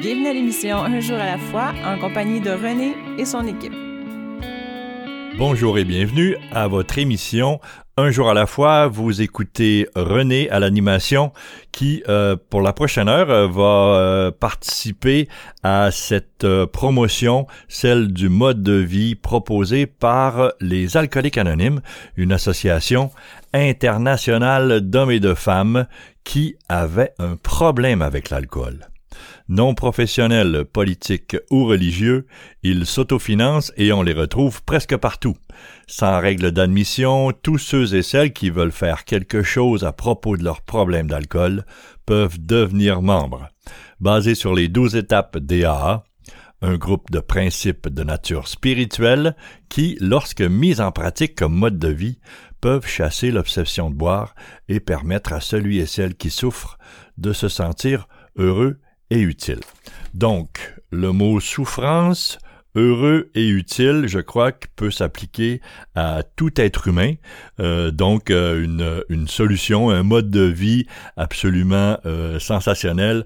Bienvenue à l'émission Un jour à la fois en compagnie de René et son équipe. Bonjour et bienvenue à votre émission Un jour à la fois. Vous écoutez René à l'animation qui, pour la prochaine heure, va participer à cette promotion, celle du mode de vie proposé par les Alcooliques Anonymes, une association internationale d'hommes et de femmes qui avait un problème avec l'alcool. Non professionnels, politiques ou religieux, ils s'autofinancent et on les retrouve presque partout. Sans règle d'admission, tous ceux et celles qui veulent faire quelque chose à propos de leurs problèmes d'alcool peuvent devenir membres. Basé sur les 12 étapes des AA, un groupe de principes de nature spirituelle qui, lorsque mis en pratique comme mode de vie, peuvent chasser l'obsession de boire et permettre à celui et celle qui souffre de se sentir heureux et utile. Donc, le mot souffrance, heureux et utile, je crois que peut s'appliquer à tout être humain. Une solution, un mode de vie absolument sensationnel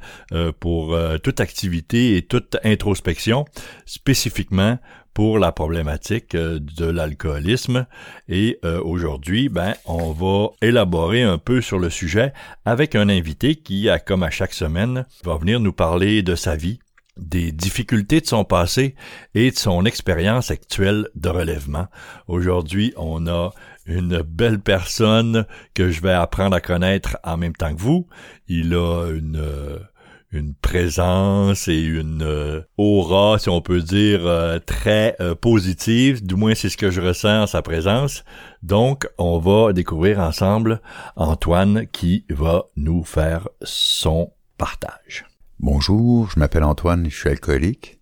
pour toute activité et toute introspection, spécifiquement pour la problématique de l'alcoolisme. Et aujourd'hui, on va élaborer un peu sur le sujet avec un invité qui, comme à chaque semaine, va venir nous parler de sa vie, des difficultés de son passé et de son expérience actuelle de relèvement. Aujourd'hui, on a une belle personne que je vais apprendre à connaître en même temps que vous. Il a une présence et une aura, si on peut dire, très positive. Du moins, c'est ce que je ressens en sa présence. Donc, on va découvrir ensemble Antoine qui va nous faire son partage. Bonjour, je m'appelle Antoine, je suis alcoolique.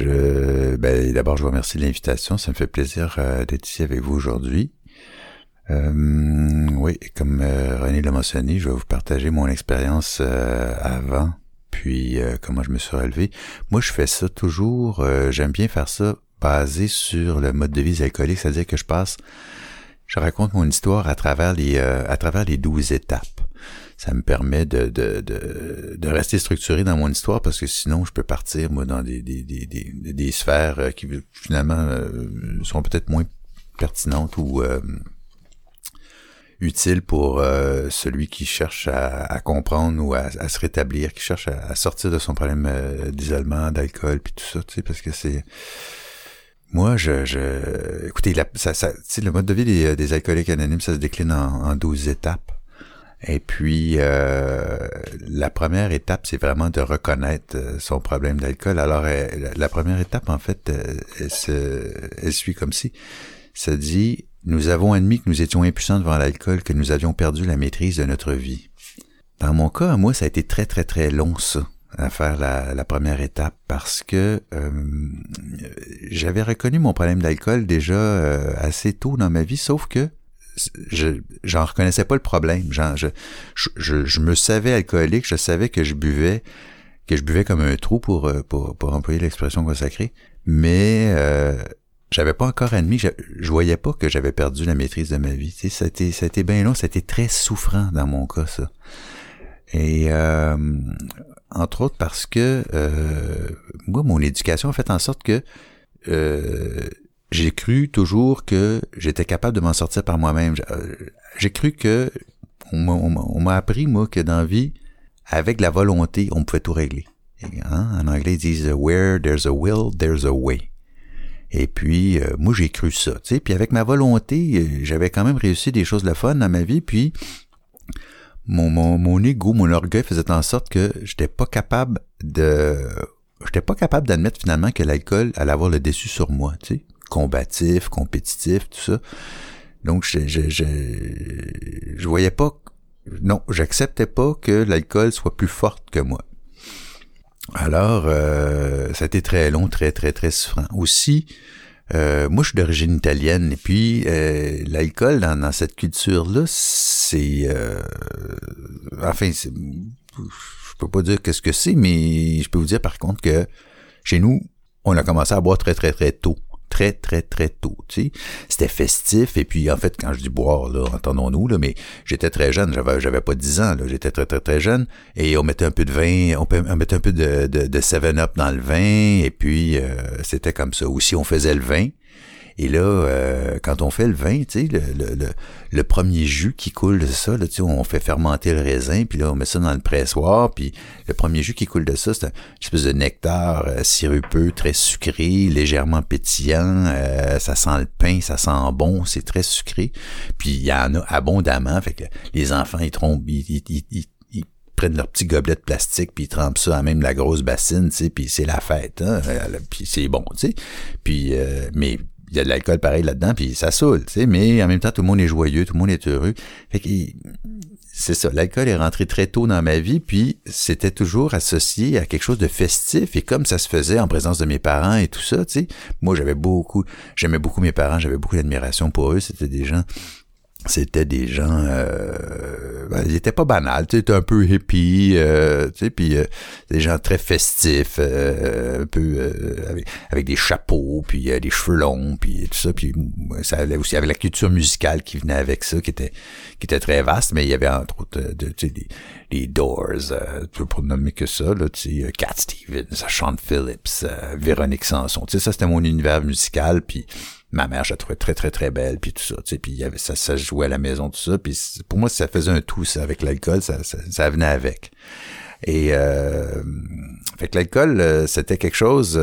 D'abord, je vous remercie de l'invitation. Ça me fait plaisir d'être ici avec vous aujourd'hui. Oui, comme René l'a mentionné, je vais vous partager mon expérience avant, puis comment je me suis relevé. Moi, je fais ça toujours, j'aime bien faire ça basé sur le mode de vie alcoolique, c'est-à-dire que je raconte mon histoire à travers les 12 étapes. Ça me permet de rester structuré dans mon histoire parce que sinon je peux partir moi dans des sphères qui finalement sont peut-être moins pertinentes ou utile pour celui qui cherche à comprendre ou à se rétablir, qui cherche à sortir de son problème d'isolement, d'alcool, puis tout ça, tu sais, parce que c'est... Moi, écoutez, tu sais, le mode de vie des alcooliques anonymes, ça se décline en 12 étapes. Et puis, la première étape, c'est vraiment de reconnaître son problème d'alcool. Alors, la première étape, en fait, elle suit comme si... Ça dit... Nous avons admis que nous étions impuissants devant l'alcool, que nous avions perdu la maîtrise de notre vie. Dans mon cas, moi, ça a été très, très, très long, ça, à faire la première étape, parce que j'avais reconnu mon problème d'alcool déjà assez tôt dans ma vie, sauf que j'en reconnaissais pas le problème. Je me savais alcoolique, je savais que je buvais comme un trou pour employer l'expression consacrée, mais... J'avais pas encore admis, je voyais pas que j'avais perdu la maîtrise de ma vie. Tu sais, ça a été bien long, ça a été très souffrant dans mon cas, ça. Et entre autres parce que moi, mon éducation a fait en sorte que j'ai cru toujours que j'étais capable de m'en sortir par moi-même. J'ai cru que on m'a appris, moi, que dans la vie, avec la volonté, on pouvait tout régler. Hein? En anglais, ils disent « Where there's a will, there's a way ». Et puis, moi, j'ai cru ça, tu sais. Puis avec ma volonté, j'avais quand même réussi des choses de fun dans ma vie. Puis, mon ego, mon orgueil faisait en sorte que j'étais pas capable d'admettre finalement que l'alcool allait avoir le dessus sur moi, tu sais. Combatif, compétitif, tout ça. Donc, je voyais pas... Non, j'acceptais pas que l'alcool soit plus forte que moi. Alors, ça a été très long, très, très, très souffrant. Aussi, moi, je suis d'origine italienne, et puis l'alcool dans cette culture-là, c'est... je peux pas dire qu'est-ce que c'est, mais je peux vous dire par contre que chez nous, on a commencé à boire très, très, très tôt. très, très, très tôt, tu sais. C'était festif, et puis, en fait, quand je dis boire, là, entendons-nous, là, mais j'étais très jeune, j'avais pas 10 ans, là, j'étais très, très, très jeune, et on mettait un peu de vin, on mettait un peu de 7-up dans le vin, et puis, c'était comme ça. Aussi, on faisait le vin, et là, quand on fait le vin, tu sais, le premier jus qui coule de ça, là, tu sais, on fait fermenter le raisin, puis là, on met ça dans le pressoir, puis le premier jus qui coule de ça, c'est une espèce de nectar sirupeux, très sucré, légèrement pétillant, ça sent le pain, ça sent bon, c'est très sucré, puis il y en a abondamment, fait que les enfants, ils prennent leur petit gobelet de plastique, puis ils trempent ça à même la grosse bassine, tu sais, puis c'est la fête, hein, puis c'est bon, tu sais, puis, mais... il y a de l'alcool pareil là-dedans, puis ça saoule, tu sais, mais en même temps, tout le monde est joyeux, tout le monde est heureux. Fait que c'est ça, l'alcool est rentré très tôt dans ma vie, puis c'était toujours associé à quelque chose de festif, et comme ça se faisait en présence de mes parents et tout ça, tu sais, moi, j'aimais beaucoup mes parents, j'avais beaucoup d'admiration pour eux, c'était des gens ils étaient pas banals, tu sais, un peu hippie, tu sais, puis des gens très festifs, un peu avec des chapeaux, puis des cheveux longs, puis tout ça, puis ça allait aussi avec la culture musicale qui venait avec ça, qui était très vaste, mais il y avait entre autres tu sais, les Doors, pour nommer que ça, là, tu sais, Cat Stevens, Sean Phillips, Véronique Sanson, tu sais, ça c'était mon univers musical, puis ma mère, je la trouvais très, très, très belle, puis tout ça, tu sais, puis ça jouait à la maison, tout ça, puis pour moi, ça faisait un tout, ça, avec l'alcool, ça venait avec. Et, fait que l'alcool, c'était quelque chose,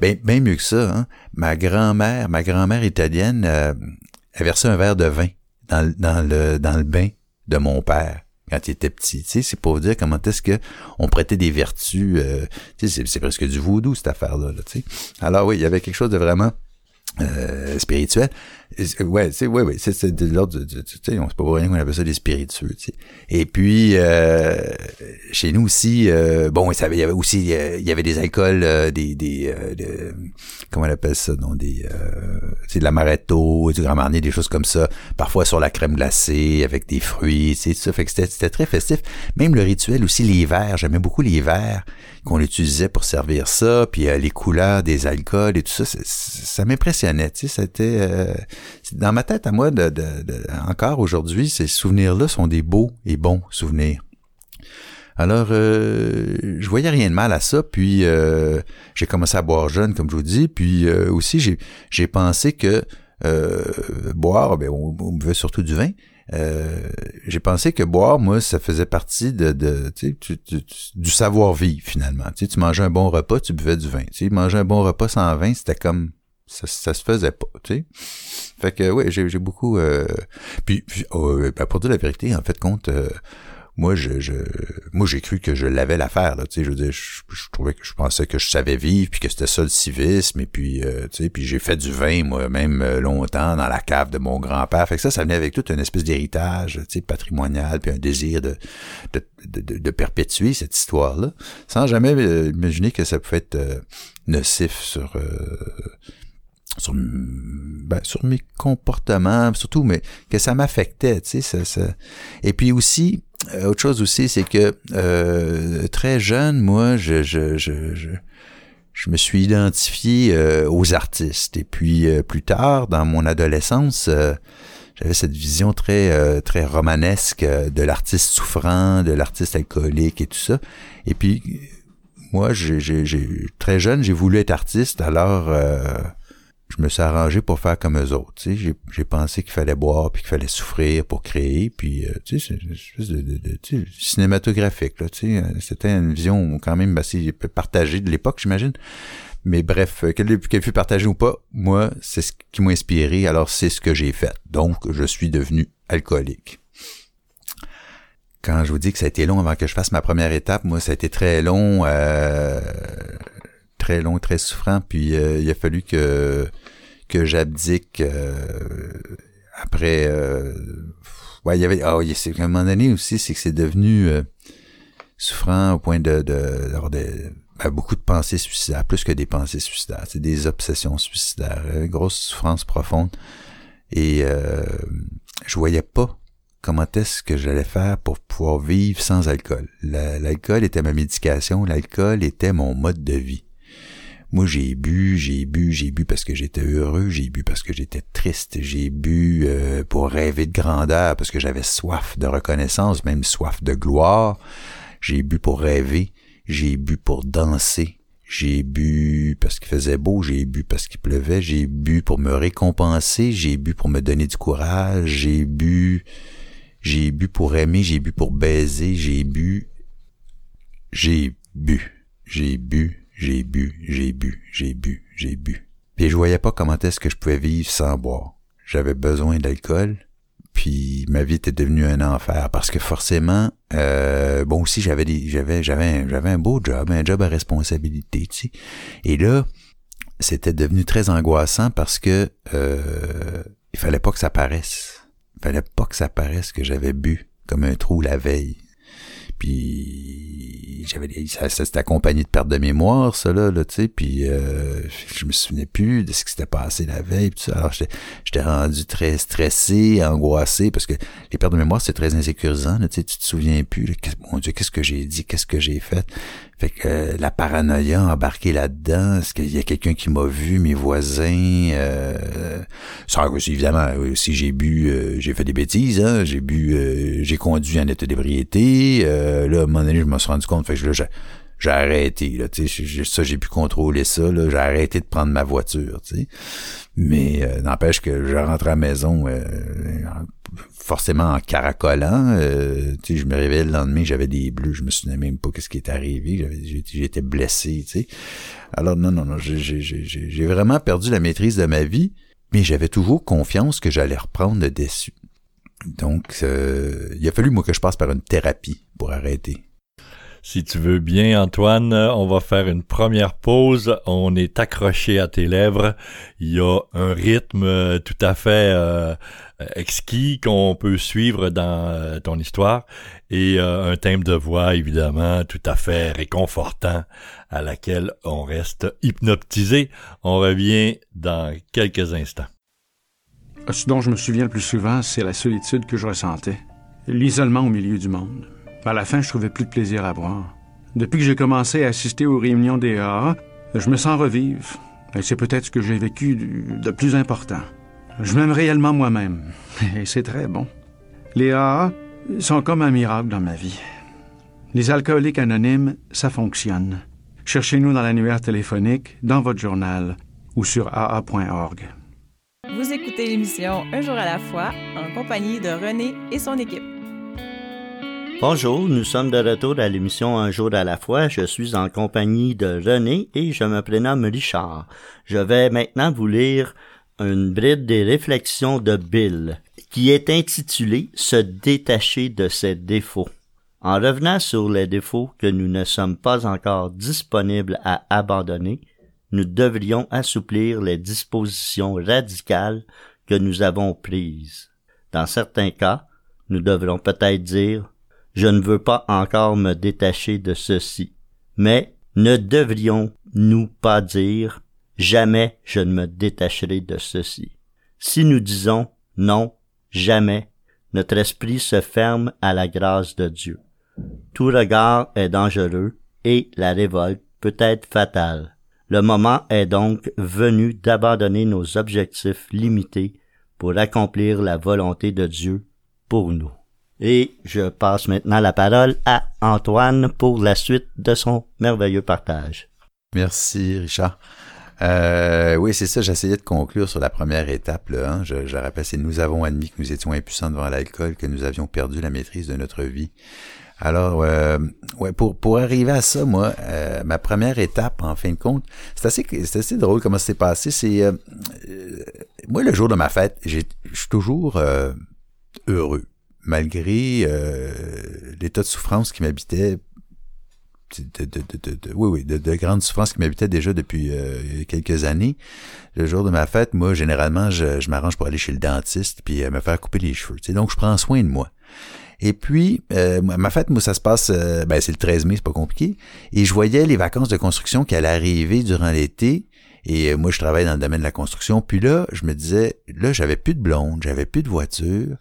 bien mieux que ça, hein. Ma grand-mère italienne, elle versait un verre de vin dans le bain de mon père quand il était petit, tu sais, c'est pour dire comment est-ce que on prêtait des vertus, tu sais, c'est presque du vaudou, cette affaire-là, là, tu sais. Alors oui, il y avait quelque chose de vraiment... spirituel. Ouais, c'est de l'ordre de, tu sais, on sait pas pour rien qu'on appelle ça des spiritueux, tu sais. Et puis chez nous aussi bon, il y avait aussi il y avait des alcools des comment on appelle ça, non, des c'est de l'amaretto, du Grand Marnier, des choses comme ça, parfois sur la crème glacée avec des fruits, tu sais, tout ça, fait que c'était très festif. Même le rituel aussi, les verres, j'aimais beaucoup les verres qu'on utilisait pour servir ça, puis les couleurs des alcools et tout ça, ça m'impressionnait, tu sais, c'était dans ma tête à moi, encore aujourd'hui, ces souvenirs-là sont des beaux et bons souvenirs. Alors, je voyais rien de mal à ça, puis j'ai commencé à boire jeune, comme je vous dis, puis aussi j'ai pensé que boire, ben, on me veut surtout du vin. J'ai pensé que boire, moi, ça faisait partie du savoir-vivre, finalement. Tu mangeais un bon repas, tu buvais du vin. Tu mangeais un bon repas sans vin, c'était comme... Ça se faisait pas, tu sais. Fait que, oui, j'ai beaucoup... Puis ben pour dire la vérité, en fait, compte, moi, j'ai cru que je l'avais l'affaire, là, tu sais. Je veux dire, je pensais que je savais vivre, puis que c'était ça le civisme, et puis, tu sais, puis j'ai fait du vin, moi-même, longtemps, dans la cave de mon grand-père. Fait que ça venait avec toute une espèce d'héritage, tu sais, patrimonial, puis un désir de perpétuer cette histoire-là, sans jamais imaginer que ça pouvait être nocif sur mes comportements, surtout, mais que ça m'affectait, tu sais, ça. Et puis aussi, autre chose aussi, c'est que très jeune, moi, je me suis identifié aux artistes. Et puis plus tard, dans mon adolescence, j'avais cette vision très très romanesque de l'artiste souffrant, de l'artiste alcoolique et tout ça. Et puis moi, très jeune, j'ai voulu être artiste, alors... je me suis arrangé pour faire comme eux autres, tu sais. J'ai pensé qu'il fallait boire, puis qu'il fallait souffrir pour créer, puis tu sais, c'est une espèce de cinématographique, là, tu sais. C'était une vision quand même assez partagée de l'époque, j'imagine. Mais bref, qu'elle fut partagée ou pas, moi, c'est ce qui m'a inspiré, alors c'est ce que j'ai fait. Donc, je suis devenu alcoolique. Quand je vous dis que ça a été long avant que je fasse ma première étape, moi, ça a été très long, très souffrant, puis il a fallu que j'abdique après... ouais, il y avait... à un moment donné aussi, c'est que c'est devenu souffrant au point d'avoir beaucoup de pensées suicidaires, plus que des pensées suicidaires, c'est des obsessions suicidaires, grosse souffrance profonde, et je voyais pas comment est-ce que j'allais faire pour pouvoir vivre sans alcool. L'alcool était ma médication, l'alcool était mon mode de vie. Moi, j'ai bu parce que j'étais heureux, j'ai bu parce que j'étais triste, j'ai bu pour rêver de grandeur, parce que j'avais soif de reconnaissance, même soif de gloire. J'ai bu pour rêver, j'ai bu pour danser, j'ai bu parce qu'il faisait beau, j'ai bu parce qu'il pleuvait, j'ai bu pour me récompenser, j'ai bu pour me donner du courage, j'ai bu pour aimer, j'ai bu pour baiser, j'ai bu. Puis je voyais pas comment est-ce que je pouvais vivre sans boire. J'avais besoin d'alcool, puis ma vie était devenue un enfer, parce que forcément, bon aussi, j'avais un beau job, un job à responsabilité, tu sais. Et là, c'était devenu très angoissant parce que il fallait pas que ça paraisse. Il fallait pas que ça paraisse que j'avais bu comme un trou la veille. Puis ça s'était accompagné de perte de mémoire, ça là, tu sais, puis je me souvenais plus de ce qui s'était passé la veille, puis ça. Alors j'étais rendu très stressé, angoissé, parce que les pertes de mémoire, c'est très insécurisant, là, tu sais, tu te souviens plus, là, mon Dieu, qu'est-ce que j'ai dit, qu'est-ce que j'ai fait. Fait que la paranoïa embarquée là-dedans, est-ce qu'il y a quelqu'un qui m'a vu, mes voisins, ça aussi, évidemment, si j'ai bu, j'ai fait des bêtises, hein, j'ai bu, j'ai conduit en état d'ébriété, là, à un moment donné, je me suis rendu compte, fait que là, j'ai arrêté, là, tu sais, ça, j'ai pu contrôler ça, là, j'ai arrêté de prendre ma voiture, tu sais, mais n'empêche que je rentre à la maison, forcément en caracolant, tu sais, je me réveillais le lendemain, j'avais des bleus, je me souvenais même pas qu'est-ce qui est arrivé, j'étais blessé, tu sais. Alors non, j'ai vraiment perdu la maîtrise de ma vie, mais j'avais toujours confiance que j'allais reprendre le dessus. Donc, il a fallu, moi, que je passe par une thérapie pour arrêter. Si tu veux bien, Antoine, on va faire une première pause. On est accroché à tes lèvres. Il y a un rythme tout à fait exquis qu'on peut suivre dans ton histoire et un thème de voix, évidemment, tout à fait réconfortant à laquelle on reste hypnotisé. On revient dans quelques instants. Ce dont je me souviens le plus souvent, c'est la solitude que je ressentais, l'isolement au milieu du monde. À la fin, je trouvais plus de plaisir à boire. Depuis que j'ai commencé à assister aux réunions des AA, je me sens revivre. Et c'est peut-être ce que j'ai vécu de plus important. Je m'aime réellement moi-même. Et c'est très bon. Les AA sont comme un miracle dans ma vie. Les Alcooliques Anonymes, ça fonctionne. Cherchez-nous dans l'annuaire téléphonique, dans votre journal ou sur aa.org. Vous écoutez l'émission Un jour à la fois en compagnie de René et son équipe. Bonjour, nous sommes de retour à l'émission Un jour à la fois. Je suis en compagnie de René et je me prénomme Richard. Je vais maintenant vous lire une bride des réflexions de Bill, qui est intitulée « Se détacher de ses défauts ». En revenant sur les défauts que nous ne sommes pas encore disponibles à abandonner, nous devrions assouplir les dispositions radicales que nous avons prises. Dans certains cas, nous devrons peut-être dire « Je ne veux pas encore me détacher de ceci », mais ne devrions-nous pas dire « Jamais je ne me détacherai de ceci ». Si nous disons « Non, jamais », notre esprit se ferme à la grâce de Dieu. Tout regard est dangereux et la révolte peut être fatale. Le moment est donc venu d'abandonner nos objectifs limités pour accomplir la volonté de Dieu pour nous. Et je passe maintenant la parole à Antoine pour la suite de son merveilleux partage. Merci, Richard. Oui, c'est ça, j'essayais de conclure sur la première étape, là, hein. Je rappelle, c'est « Nous avons admis que nous étions impuissants devant l'alcool, que nous avions perdu la maîtrise de notre vie ». Alors, ouais, pour arriver à ça, moi, ma première étape, en fin de compte, c'est assez drôle comment ça s'est passé. C'est moi, le jour de ma fête, je suis toujours heureux, malgré l'état de souffrance qui m'habitait, de grande souffrance qui m'habitait déjà depuis quelques années. Le jour de ma fête, moi, généralement, je m'arrange pour aller chez le dentiste puis me faire couper les cheveux. T'sais. Donc, je prends soin de moi. Et puis, ma fête, moi, ça se passe, c'est le 13 mai, c'est pas compliqué. Et je voyais les vacances de construction qui allaient arriver durant l'été. Et moi, je travaille dans le domaine de la construction. Puis là, je me disais, là, j'avais plus de blonde, j'avais plus de voiture.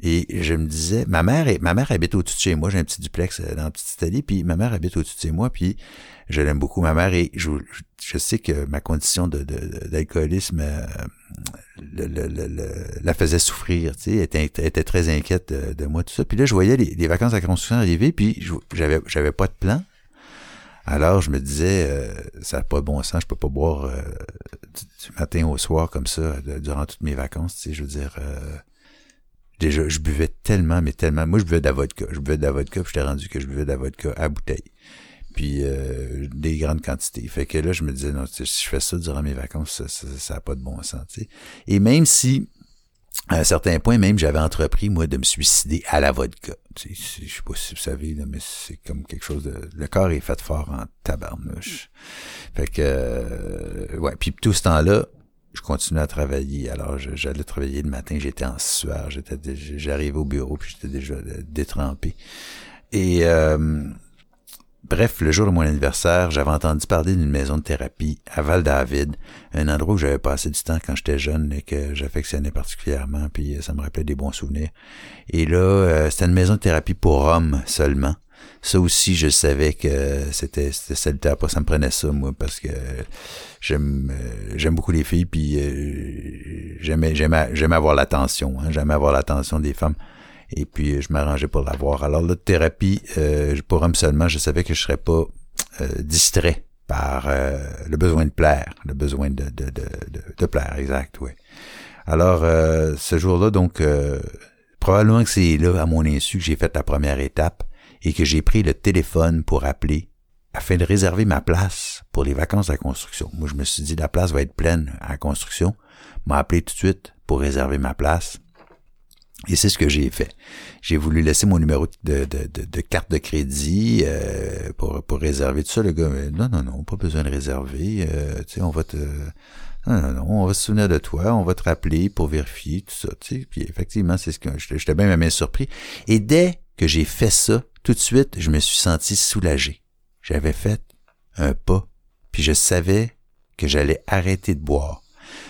Et je me disais, ma mère habite au-dessus de chez moi, j'ai un petit duplex dans la petite Italie, puis ma mère habite au-dessus de chez moi, puis je l'aime beaucoup, ma mère, et je sais que ma condition d'alcoolisme la faisait souffrir, tu sais, elle était très inquiète de moi, tout ça. Puis là, je voyais les vacances à Construction arriver, puis j'avais pas de plan. Alors, je me disais, ça n'a pas de bon sens, je peux pas boire du matin au soir comme ça durant toutes mes vacances, tu sais, je veux dire... Déjà, je buvais tellement. Moi, je buvais de la vodka. Puis j'étais rendu que je buvais de la vodka à bouteille. Puis des grandes quantités. Fait que là, je me disais, non, si je fais ça durant mes vacances, ça n'a pas de bon sens. T'sais. Et même si, à un certain point, même j'avais entrepris, moi, de me suicider à la vodka. T'sais, je sais pas si vous savez, là, mais c'est comme quelque chose de... Le corps est fait fort en tabarnouche. Fait que... ouais. Puis tout ce temps-là, je continuais à travailler. Alors, j'allais travailler le matin, j'étais en sueur, j'arrivais au bureau, puis j'étais déjà détrempé. Et bref, le jour de mon anniversaire, j'avais entendu parler d'une maison de thérapie à Val-David, un endroit où j'avais passé du temps quand j'étais jeune et que j'affectionnais particulièrement, puis ça me rappelait des bons souvenirs. Et là, c'était une maison de thérapie pour hommes seulement. Ça aussi, je savais que c'était salutaire. Pas ça me prenait ça, moi, parce que j'aime beaucoup les filles, puis j'aimais avoir l'attention, hein, j'aimais avoir l'attention des femmes, et puis je m'arrangeais pour l'avoir. Alors la thérapie, pour hommes seulement, je savais que je serais pas distrait par le besoin de plaire, le besoin de plaire, exact, oui. Alors, ce jour-là, donc, probablement que c'est là, à mon insu, que j'ai fait la première étape, et que j'ai pris le téléphone pour appeler afin de réserver ma place pour les vacances à Construction. Moi, je me suis dit, la place va être pleine à Construction. M'a appelé tout de suite pour réserver ma place. Et c'est ce que j'ai fait. J'ai voulu laisser mon numéro de carte de crédit pour réserver tout ça. Le gars, non, pas besoin de réserver. Tu sais, on va te... Non, on va se souvenir de toi, on va te rappeler pour vérifier, tout ça. Tu sais. Puis effectivement, c'est ce que... J'étais bien surpris. Et dès que j'ai fait ça, tout de suite, je me suis senti soulagé. J'avais fait un pas, puis je savais que j'allais arrêter de boire.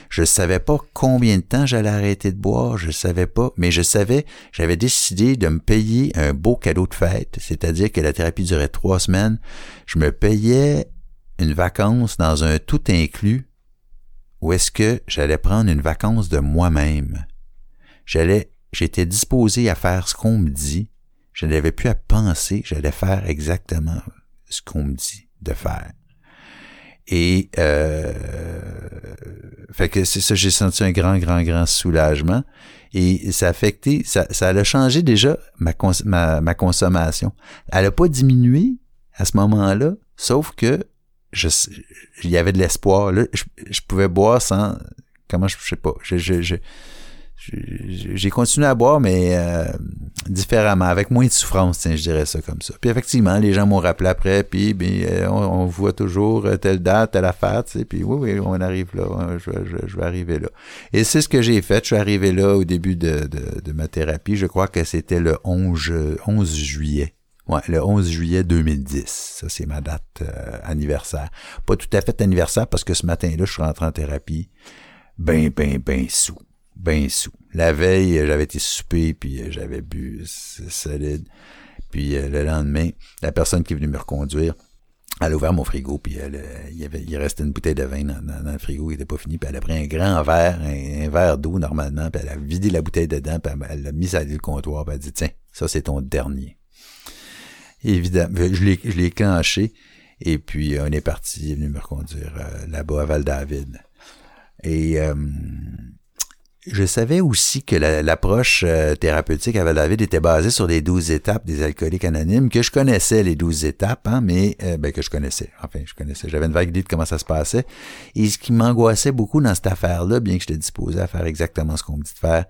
Je savais pas combien de temps j'allais arrêter de boire, je savais pas, mais je savais, j'avais décidé de me payer un beau cadeau de fête, c'est-à-dire que la thérapie durait 3 semaines. Je me payais une vacance dans un tout inclus où est-ce que j'allais prendre une vacance de moi-même. J'étais disposé à faire ce qu'on me dit. Je n'avais plus à penser, j'allais faire exactement ce qu'on me dit de faire. Et fait que c'est ça, j'ai senti un grand soulagement. Et ça a affecté, ça a changé déjà ma consommation. Elle n'a pas diminué à ce moment-là, sauf que il y avait de l'espoir. Là, je pouvais boire sans. Comment je sais pas. J'ai continué à boire, mais différemment, avec moins de souffrance, tiens, je dirais ça comme ça. Puis effectivement, les gens m'ont rappelé après, puis on voit toujours telle date, telle affaire, tu sais, puis oui, on arrive là, je vais arriver là. Et c'est ce que j'ai fait, je suis arrivé là au début de ma thérapie, je crois que c'était le 11 juillet. Ouais, le 11 juillet 2010, ça c'est ma date anniversaire. Pas tout à fait anniversaire, parce que ce matin-là, je suis rentré en thérapie ben sous. Ben sous. La veille, j'avais été souper, puis j'avais bu, c'est solide. Puis le lendemain, la personne qui est venue me reconduire, elle a ouvert mon frigo, puis il restait une bouteille de vin dans le frigo qui n'était pas finie, puis elle a pris un grand verre, un verre d'eau normalement, puis elle a vidé la bouteille dedans, puis elle l'a mise à le comptoir, puis elle a dit « Tiens, ça c'est ton dernier. » Évidemment, je l'ai clenché, et puis on est parti, il est venu me reconduire là-bas à Val-David. Et... je savais aussi que l'approche thérapeutique à Val-David était basée sur les 12 étapes des Alcooliques Anonymes, que je connaissais les 12 étapes, hein, mais que je connaissais. Enfin, je connaissais. J'avais une vague idée de comment ça se passait. Et ce qui m'angoissait beaucoup dans cette affaire-là, bien que j'étais disposé à faire exactement ce qu'on me dit de faire,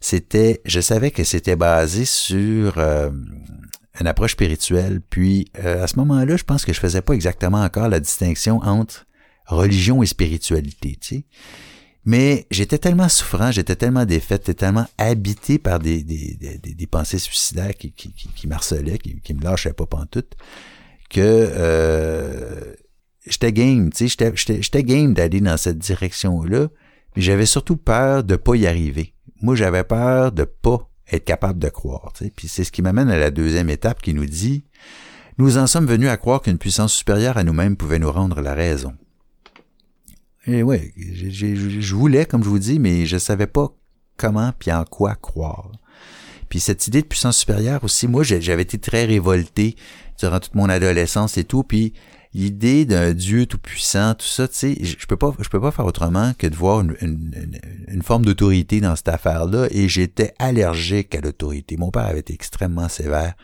c'était, je savais que c'était basé sur une approche spirituelle. Puis, à ce moment-là, je pense que je faisais pas exactement encore la distinction entre religion et spiritualité, tu sais. Mais j'étais tellement souffrant, j'étais tellement défait, j'étais tellement habité par des pensées suicidaires qui m'harcelaient, qui me lâchaient pas pantoute, que j'étais game, tu sais, j'étais game d'aller dans cette direction-là, mais j'avais surtout peur de pas y arriver. Moi, j'avais peur de pas être capable de croire. T'sais. Puis c'est ce qui m'amène à la deuxième étape qui nous dit « Nous en sommes venus à croire qu'une puissance supérieure à nous-mêmes pouvait nous rendre la raison. » Et oui, je voulais, comme je vous dis, mais je savais pas comment puis en quoi croire. Puis cette idée de puissance supérieure aussi, moi, j'avais été très révolté durant toute mon adolescence et tout, puis l'idée d'un Dieu tout-puissant, tout ça, tu sais, je peux pas faire autrement que de voir une forme d'autorité dans cette affaire-là, et j'étais allergique à l'autorité. Mon père avait été extrêmement sévère,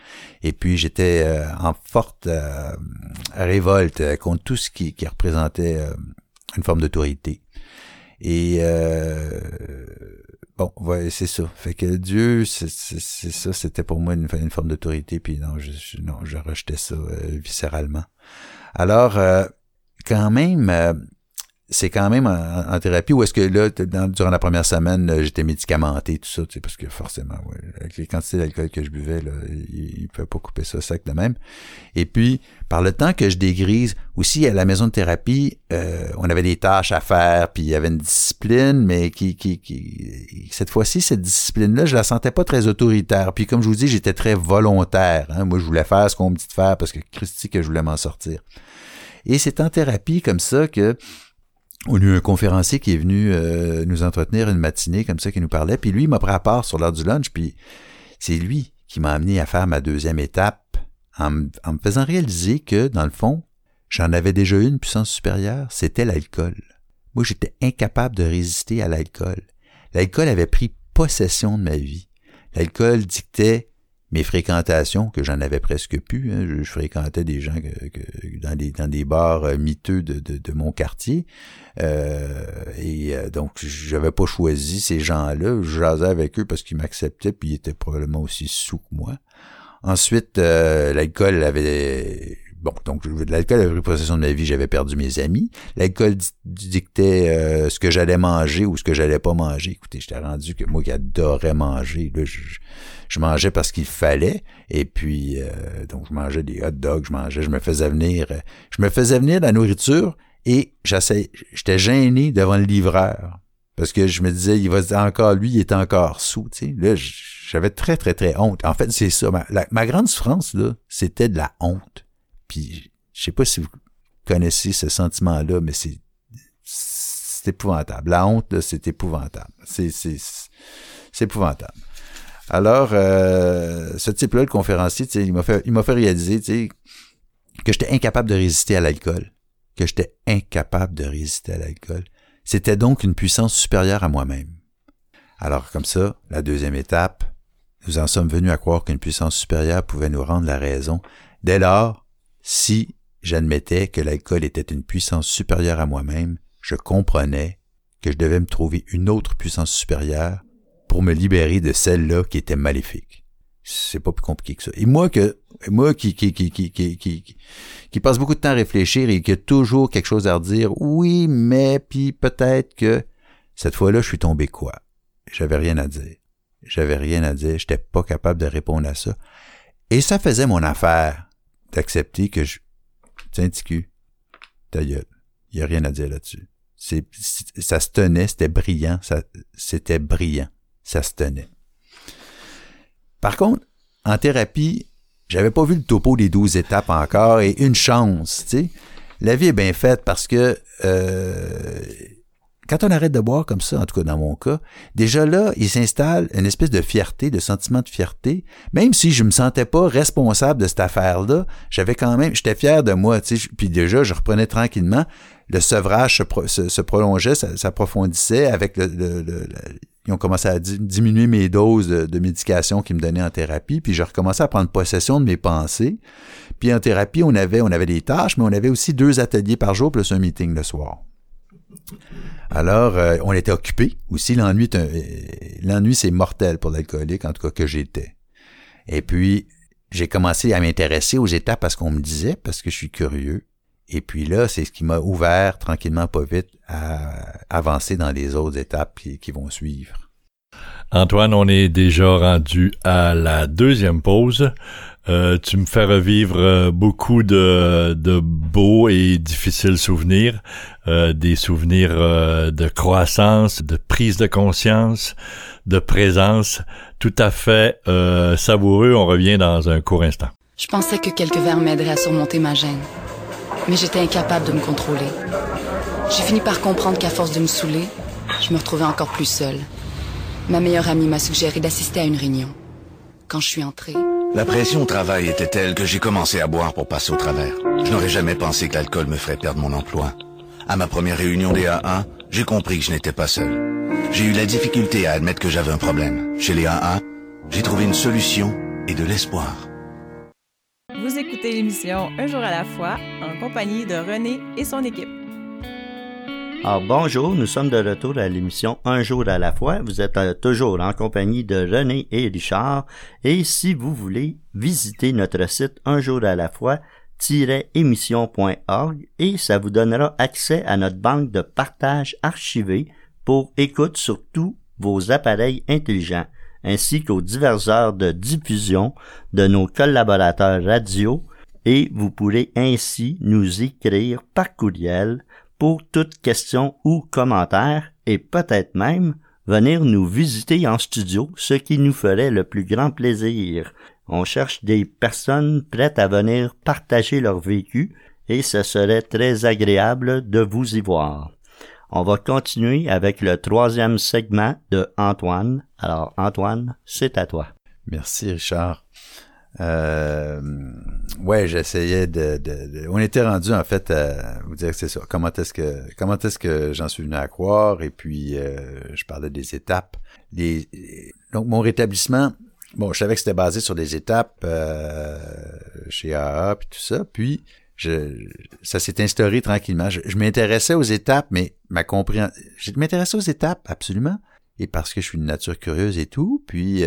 et puis j'étais en forte révolte contre tout ce qui représentait une forme d'autorité. Et bon, ouais, c'est ça. Fait que Dieu, c'est ça, c'était pour moi une forme d'autorité, puis non, je rejetais ça viscéralement. Alors, quand même, c'est quand même en thérapie, où est-ce que là, durant la première semaine, là, j'étais médicamenté, tout ça, tu sais, parce que forcément, ouais, avec les quantités d'alcool que je buvais, là, il ne pouvait pas couper ça sec de même. Et puis, par le temps que je dégrise, aussi à la maison de thérapie, on avait des tâches à faire, puis il y avait une discipline, mais qui cette fois-ci, cette discipline-là, je la sentais pas très autoritaire. Puis comme je vous dis, j'étais très volontaire. Hein. Moi, je voulais faire ce qu'on me dit de faire, parce que Christy, que je voulais m'en sortir. Et c'est en thérapie comme ça que on a eu un conférencier qui est venu nous entretenir une matinée comme ça, qui nous parlait, puis lui il m'a pris à part sur l'heure du lunch, puis c'est lui qui m'a amené à faire ma deuxième étape en me faisant réaliser que, dans le fond, j'en avais déjà une puissance supérieure, c'était l'alcool. Moi, j'étais incapable de résister à l'alcool. L'alcool avait pris possession de ma vie. L'alcool dictait mes fréquentations, que j'en avais presque plus, hein. Je fréquentais des gens que dans des bars miteux de mon quartier, et donc j'avais pas choisi ces gens-là, je jasais avec eux parce qu'ils m'acceptaient, puis ils étaient probablement aussi sous que moi. Ensuite, l'alcool avait... Bon, donc l'alcool avait pris possession de ma vie, j'avais perdu mes amis. L'alcool dictait ce que j'allais manger ou ce que j'allais pas manger. Écoutez, j'étais rendu que moi qui adorais manger, là, je mangeais parce qu'il fallait. Et puis, donc je mangeais des hot dogs, je me faisais venir la nourriture, et j'étais gêné devant le livreur. Parce que je me disais, il va se dire encore, lui, il est encore sous, tu sais. Là, j'avais très, très, très honte. En fait, c'est ça. Ma grande souffrance, là, c'était de la honte. Puis, je sais pas si vous connaissez ce sentiment-là, mais c'est épouvantable. La honte, là, c'est épouvantable. C'est épouvantable. Alors, ce type-là, le conférencier, tu sais, il m'a fait réaliser, tu sais, que j'étais incapable de résister à l'alcool. C'était donc une puissance supérieure à moi-même. Alors, comme ça, la deuxième étape, nous en sommes venus à croire qu'une puissance supérieure pouvait nous rendre la raison. Dès lors, si j'admettais que l'alcool était une puissance supérieure à moi-même, je comprenais que je devais me trouver une autre puissance supérieure pour me libérer de celle-là qui était maléfique. C'est pas plus compliqué que ça. Et moi qui passe beaucoup de temps à réfléchir et qui a toujours quelque chose à redire, oui, mais puis peut-être que cette fois-là, je suis tombé quoi? J'avais rien à dire, j'étais pas capable de répondre à ça. Et ça faisait mon affaire. D'accepter que je... Tiens, Ticu, ta gueule. Il n'y a rien à dire là-dessus. Ça se tenait, c'était brillant. Ça se tenait. Par contre, en thérapie, j'avais pas vu le topo des 12 étapes encore, et une chance, tu sais. La vie est bien faite parce que quand on arrête de boire comme ça, en tout cas dans mon cas, déjà là, il s'installe une espèce de fierté, de sentiment de fierté. Même si je me sentais pas responsable de cette affaire-là, j'étais fier de moi, tu sais. Puis déjà, je reprenais tranquillement. Le sevrage se prolongeait, s'approfondissait avec ils ont commencé à diminuer mes doses de médication qu'ils me donnaient en thérapie, puis je recommençais à prendre possession de mes pensées. Puis en thérapie, on avait des tâches, mais on avait aussi 2 ateliers par jour plus un meeting le soir. Alors, on était occupés aussi. L'ennui, c'est mortel pour l'alcoolique, en tout cas que j'étais. Et puis, j'ai commencé à m'intéresser aux étapes à ce qu'on me disait, parce que je suis curieux. Et puis là, c'est ce qui m'a ouvert tranquillement, pas vite, à avancer dans les autres étapes qui vont suivre. Antoine, on est déjà rendu à la deuxième pause. Tu me fais revivre beaucoup de beaux et difficiles souvenirs, des souvenirs de croissance, de prise de conscience, de présence, tout à fait savoureux. On revient dans un court instant. Je pensais que quelques verres m'aideraient à surmonter ma gêne, mais j'étais incapable de me contrôler. J'ai fini par comprendre qu'à force de me saouler, je me retrouvais encore plus seule. Ma meilleure amie m'a suggéré d'assister à une réunion. Quand je suis entrée... La pression au travail était telle que j'ai commencé à boire pour passer au travers. Je n'aurais jamais pensé que l'alcool me ferait perdre mon emploi. À ma première réunion des AA, j'ai compris que je n'étais pas seul. J'ai eu la difficulté à admettre que j'avais un problème. Chez les AA, j'ai trouvé une solution et de l'espoir. Vous écoutez l'émission Un jour à la fois, en compagnie de René et son équipe. Alors bonjour, nous sommes de retour à l'émission Un jour à la fois. Vous êtes toujours en compagnie de René et Richard. Et si vous voulez visiter notre site unjour-à-la-fois-émission.org et ça vous donnera accès à notre banque de partage archivée pour écoute sur tous vos appareils intelligents, ainsi qu'aux diverses heures de diffusion de nos collaborateurs radio, et vous pourrez ainsi nous écrire par courriel pour toutes questions ou commentaires et peut-être même venir nous visiter en studio, ce qui nous ferait le plus grand plaisir. On cherche des personnes prêtes à venir partager leur vécu et ce serait très agréable de vous y voir. On va continuer avec le troisième segment de Antoine. Alors Antoine, c'est à toi. Merci Richard. Ouais, j'essayais de on était rendu en fait à vous dire que c'est ça. Comment est-ce que j'en suis venu à croire, et puis je parlais des étapes. Donc mon rétablissement, bon, je savais que c'était basé sur des étapes chez AA puis tout ça. Puis ça s'est instauré tranquillement. Je m'intéressais aux étapes, mais ma compréhension, je m'intéressais aux étapes absolument, et parce que je suis de nature curieuse et tout. Puis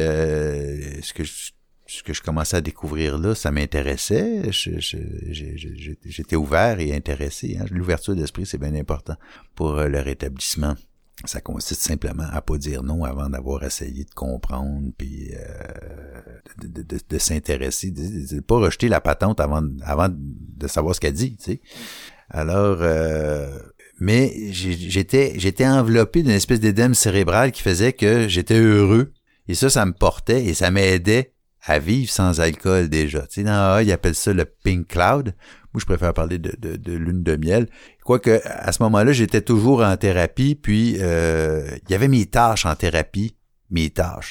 ce que je commençais à découvrir là, ça m'intéressait. J'étais ouvert et intéressé. Hein. L'ouverture d'esprit, c'est bien important pour le rétablissement. Ça consiste simplement à pas dire non avant d'avoir essayé de comprendre, puis de s'intéresser, de pas rejeter la patente avant de savoir ce qu'elle dit. Tu sais. Alors, mais j'étais enveloppé d'une espèce d'édème cérébral qui faisait que j'étais heureux. Et ça me portait et ça m'aidait à vivre sans alcool déjà. Tu sais, dans AA, ils appellent ça le pink cloud. Moi, je préfère parler de lune de miel. Quoique, à ce moment-là, j'étais toujours en thérapie, puis il y avait mes tâches en thérapie,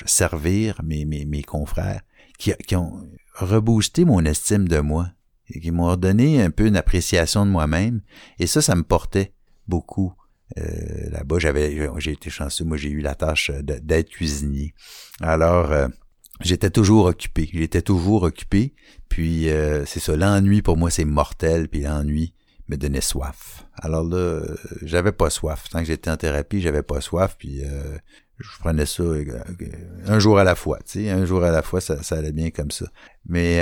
servir mes confrères, qui ont reboosté mon estime de moi, et qui m'ont redonné un peu une appréciation de moi-même, et ça me portait beaucoup. Là-bas, j'ai été chanceux, moi j'ai eu la tâche d'être cuisinier. Alors... J'étais toujours occupé, puis c'est ça, l'ennui pour moi c'est mortel, puis l'ennui me donnait soif. Alors là, j'avais pas soif, tant que j'étais en thérapie, j'avais pas soif, puis je prenais ça un jour à la fois, tu sais, un jour à la fois, ça allait bien comme ça. Mais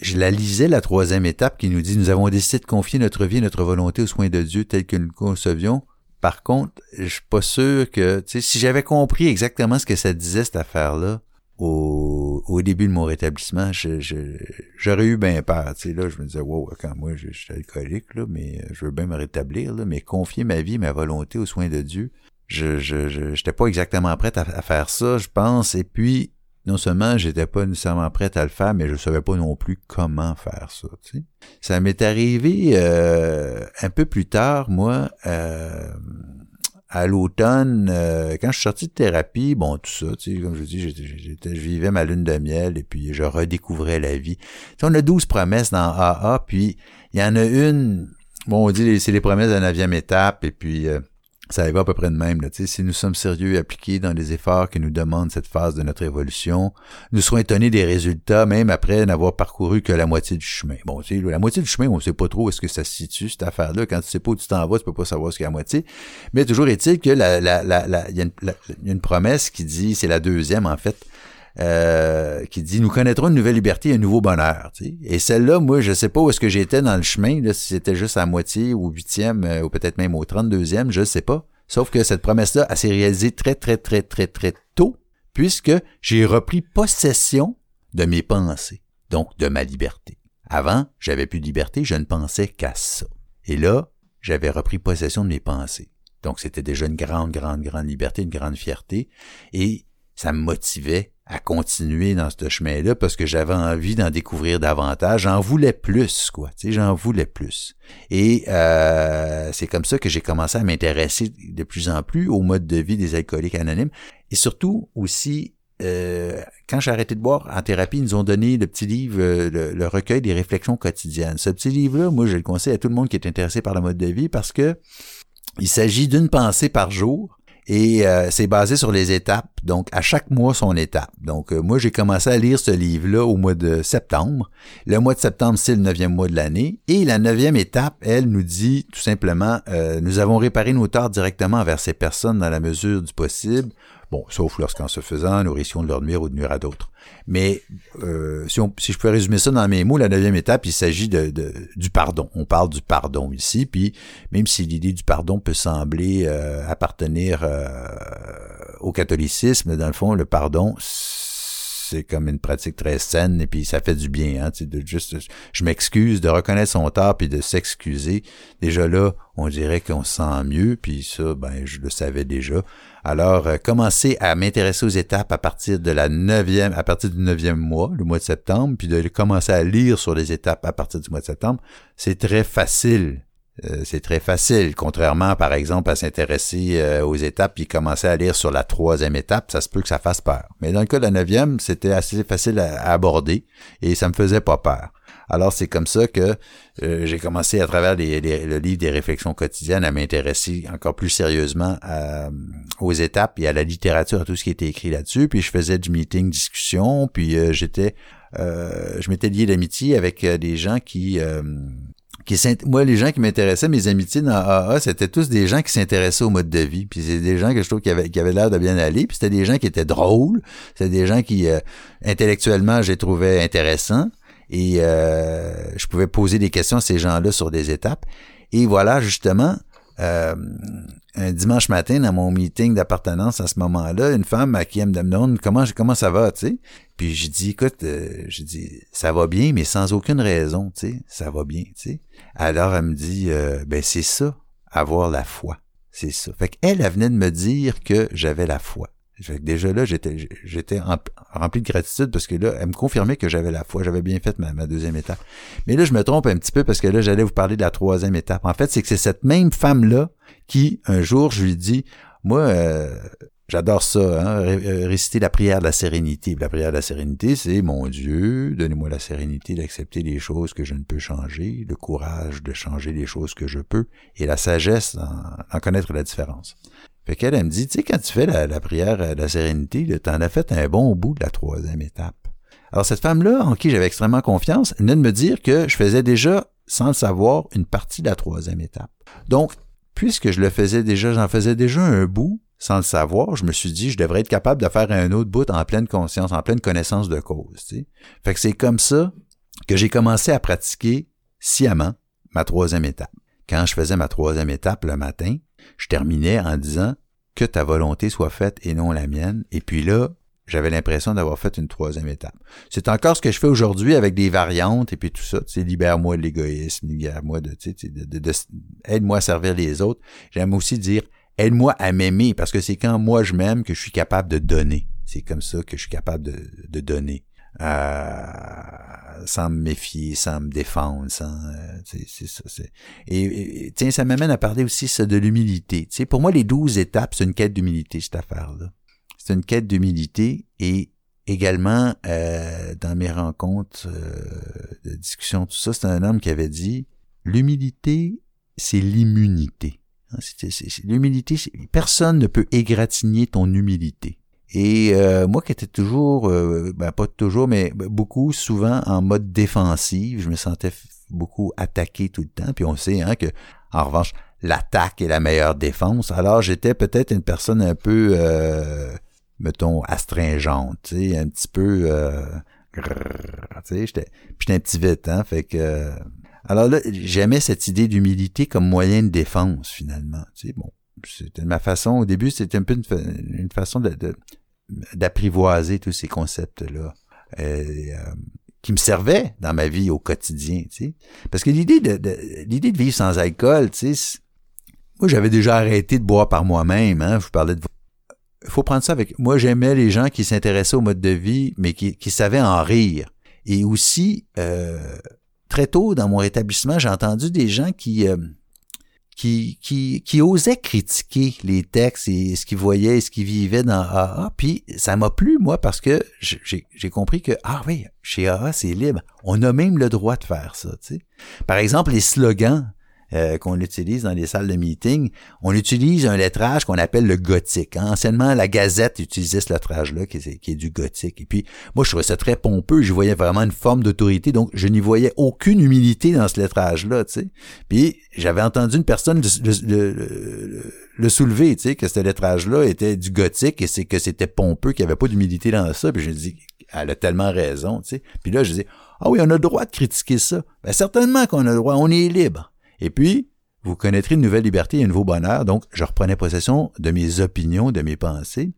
je la lisais, la troisième étape qui nous dit « Nous avons décidé de confier notre vie et notre volonté aux soins de Dieu tels que nous le concevions ». Par contre, je suis pas sûr que, tu sais, si j'avais compris exactement ce que ça disait cette affaire-là, au début de mon rétablissement, j'aurais eu bien peur. Tu sais, là, je me disais, wow, quand moi, je suis alcoolique, là, mais je veux bien me rétablir, là, mais confier ma vie, ma volonté aux soins de Dieu, j'étais pas exactement prête à faire ça, je pense. Et puis, non seulement j'étais pas nécessairement prête à le faire, mais je savais pas non plus comment faire ça, tu sais. Ça m'est arrivé un peu plus tard, moi, à l'automne, quand je suis sorti de thérapie, bon, tout ça, tu sais, comme je vous dis, je vivais ma lune de miel et puis je redécouvrais la vie. Tu sais, on a 12 promesses dans AA, puis il y en a une, bon, on dit c'est les promesses de la 9e étape, et puis ça va à peu près de même, là, tu sais, si nous sommes sérieux et appliqués dans les efforts que nous demande cette phase de notre évolution, nous serons étonnés des résultats, même après n'avoir parcouru que la moitié du chemin. Bon, tu sais, la moitié du chemin, on ne sait pas trop où est-ce que ça se situe, cette affaire-là. Quand tu sais pas où tu t'en vas, tu peux pas savoir ce qu'il y a à moitié. Mais toujours est-il que il y a une promesse qui dit, c'est la deuxième, en fait, qui dit « Nous connaîtrons une nouvelle liberté et un nouveau bonheur. » Tu sais. Et celle-là, moi, je sais pas où est-ce que j'étais dans le chemin, là, si c'était juste à moitié, au 8e, ou peut-être même au 32e, je sais pas. Sauf que cette promesse-là, elle s'est réalisée très, très, très, très, très tôt, puisque j'ai repris possession de mes pensées. donc de ma liberté. Avant, j'avais plus de liberté, je ne pensais qu'à ça. Et là, j'avais repris possession de mes pensées. Donc, c'était déjà une grande liberté, une grande fierté. Et ça me motivait à continuer dans ce chemin-là parce que j'avais envie d'en découvrir davantage. J'en voulais plus, quoi. Tu sais, j'en voulais plus. Et c'est comme ça que j'ai commencé à m'intéresser de plus en plus au mode de vie des alcooliques anonymes. Et surtout aussi, quand j'ai arrêté de boire en thérapie, ils nous ont donné le petit livre, le recueil des réflexions quotidiennes. Ce petit livre-là, moi, je le conseille à tout le monde qui est intéressé par le mode de vie parce que il s'agit d'une pensée par jour et c'est basé sur les étapes. Donc, à chaque mois, son étape. Donc, moi, j'ai commencé à lire ce livre-là au mois de septembre. Le mois de septembre, c'est le 9e mois de l'année. Et la 9e étape, elle nous dit tout simplement, nous avons réparé nos torts directement envers ces personnes dans la mesure du possible. Bon, sauf lorsqu'en se faisant, nous risquons de leur nuire ou de nuire à d'autres. Mais si je peux résumer ça dans mes mots, la 9e étape, il s'agit du pardon. On parle du pardon ici, puis même si l'idée du pardon peut sembler appartenir au catholicisme, dans le fond, le pardon, c'est comme une pratique très saine et puis ça fait du bien. Hein, de juste, je m'excuse, de reconnaître son tort puis de s'excuser. Déjà là, on dirait qu'on se sent mieux puis ça, ben je le savais déjà. Alors, commencez à m'intéresser aux étapes à partir de du 9e mois, le mois de septembre, puis de commencer à lire sur les étapes à partir du mois de septembre. C'est très facile. C'est très facile, contrairement, par exemple, à s'intéresser aux étapes puis commencer à lire sur la 3e étape, ça se peut que ça fasse peur. Mais dans le cas de la 9e, c'était assez facile à aborder et ça me faisait pas peur. Alors, c'est comme ça que j'ai commencé à travers le livre des réflexions quotidiennes à m'intéresser encore plus sérieusement aux étapes et à la littérature, à tout ce qui était écrit là-dessus. Puis, je faisais du meeting, discussion, puis je m'étais lié d'amitié avec des gens moi, les gens qui m'intéressaient, mes amitiés dans AA, c'était tous des gens qui s'intéressaient au mode de vie. Puis c'est des gens que je trouve qui avaient l'air de bien aller. Puis c'était des gens qui étaient drôles. C'était des gens qui, intellectuellement, je les trouvais intéressants. Et je pouvais poser des questions à ces gens-là sur des étapes. Et voilà, justement, un dimanche matin, dans mon meeting d'appartenance à ce moment-là, une femme à qui elle me demande comment ça va, tu sais. Puis j'ai dit, écoute, ça va bien, mais sans aucune raison, tu sais, ça va bien, tu sais. Alors elle me dit, c'est ça, avoir la foi, c'est ça. Fait qu'elle, elle venait de me dire que j'avais la foi. Fait que déjà là, j'étais rempli de gratitude parce que là, elle me confirmait que j'avais la foi. J'avais bien fait ma 2e étape. Mais là, je me trompe un petit peu parce que là, j'allais vous parler de la 3e étape. En fait, c'est que c'est cette même femme-là qui, un jour, je lui dis, moi, j'adore ça, hein, réciter la prière de la sérénité. La prière de la sérénité, c'est « Mon Dieu, donnez-moi la sérénité d'accepter les choses que je ne peux changer, le courage de changer les choses que je peux et la sagesse d'en connaître la différence. » Fait qu'elle, elle me dit, tu sais, quand tu fais la prière de la sérénité, là, t'en as fait un bon bout de la 3e étape. Alors, cette femme-là, en qui j'avais extrêmement confiance, venait de me dire que je faisais déjà, sans le savoir, une partie de la 3e étape. Donc, puisque je le faisais déjà, j'en faisais déjà un bout, sans le savoir, je me suis dit, je devrais être capable de faire un autre bout en pleine conscience, en pleine connaissance de cause, tu sais. Fait que c'est comme ça que j'ai commencé à pratiquer sciemment ma 3e étape. Quand je faisais ma 3e étape le matin, je terminais en disant « Que ta volonté soit faite et non la mienne ». Et puis là, j'avais l'impression d'avoir fait une 3e étape. C'est encore ce que je fais aujourd'hui avec des variantes et puis tout ça. Tu sais, libère-moi de l'égoïsme, libère-moi de aide-moi à servir les autres. J'aime aussi dire « Aide-moi à m'aimer » parce que c'est quand moi je m'aime que je suis capable de donner. C'est comme ça que je suis capable de donner. Sans me méfier, sans me défendre, sans c'est ça. Et tiens, ça m'amène à parler aussi ça, de l'humilité. Tu sais, pour moi, les 12 étapes, c'est une quête d'humilité, cette affaire-là. C'est une quête d'humilité et également, dans mes rencontres de discussion, tout ça, c'est un homme qui avait dit « L'humilité, c'est l'immunité. » L'humilité, personne ne peut égratigner ton humilité. Et moi qui étais toujours, pas toujours, mais beaucoup, souvent en mode défensif, je me sentais beaucoup attaqué tout le temps. Puis on sait hein, que, en revanche, l'attaque est la meilleure défense. Alors j'étais peut-être une personne un peu, astringente, tu sais, un petit peu, tu sais, j'étais un petit vite, hein, fait que... alors là, j'aimais cette idée d'humilité comme moyen de défense, finalement, tu sais, bon. C'était ma façon, au début, c'était un peu une façon d'apprivoiser tous ces concepts-là. qui me servait dans ma vie au quotidien, tu sais. Parce que l'idée de vivre sans alcool, tu sais, moi, j'avais déjà arrêté de boire par moi-même, hein. Je vous parlais de... Faut prendre ça avec... Moi, j'aimais les gens qui s'intéressaient au mode de vie, mais qui savaient en rire. Et aussi, très tôt dans mon rétablissement, j'ai entendu des gens qui osaient critiquer les textes et ce qu'ils voyaient et ce qu'ils vivaient dans AA. Puis ça m'a plu, moi, parce que j'ai compris que, ah oui, chez AA, c'est libre. On a même le droit de faire ça, tu sais. Par exemple, les slogans qu'on utilise dans les salles de meeting, on utilise un lettrage qu'on appelle le gothique. Anciennement, la Gazette utilisait ce lettrage-là qui est du gothique. Et puis, moi, je trouvais ça très pompeux. J'y voyais vraiment une forme d'autorité. Donc, je n'y voyais aucune humilité dans ce lettrage-là, tu sais. Puis, j'avais entendu une personne le soulever, tu sais, que ce lettrage-là était du gothique et c'est que c'était pompeux, qu'il n'y avait pas d'humilité dans ça. Puis, je me dis, elle a tellement raison, tu sais. Puis là, je dis, ah oui, on a le droit de critiquer ça. Ben, certainement qu'on a le droit. On est libre. Et puis, vous connaîtrez une nouvelle liberté et un nouveau bonheur. Donc, je reprenais possession de mes opinions, de mes pensées.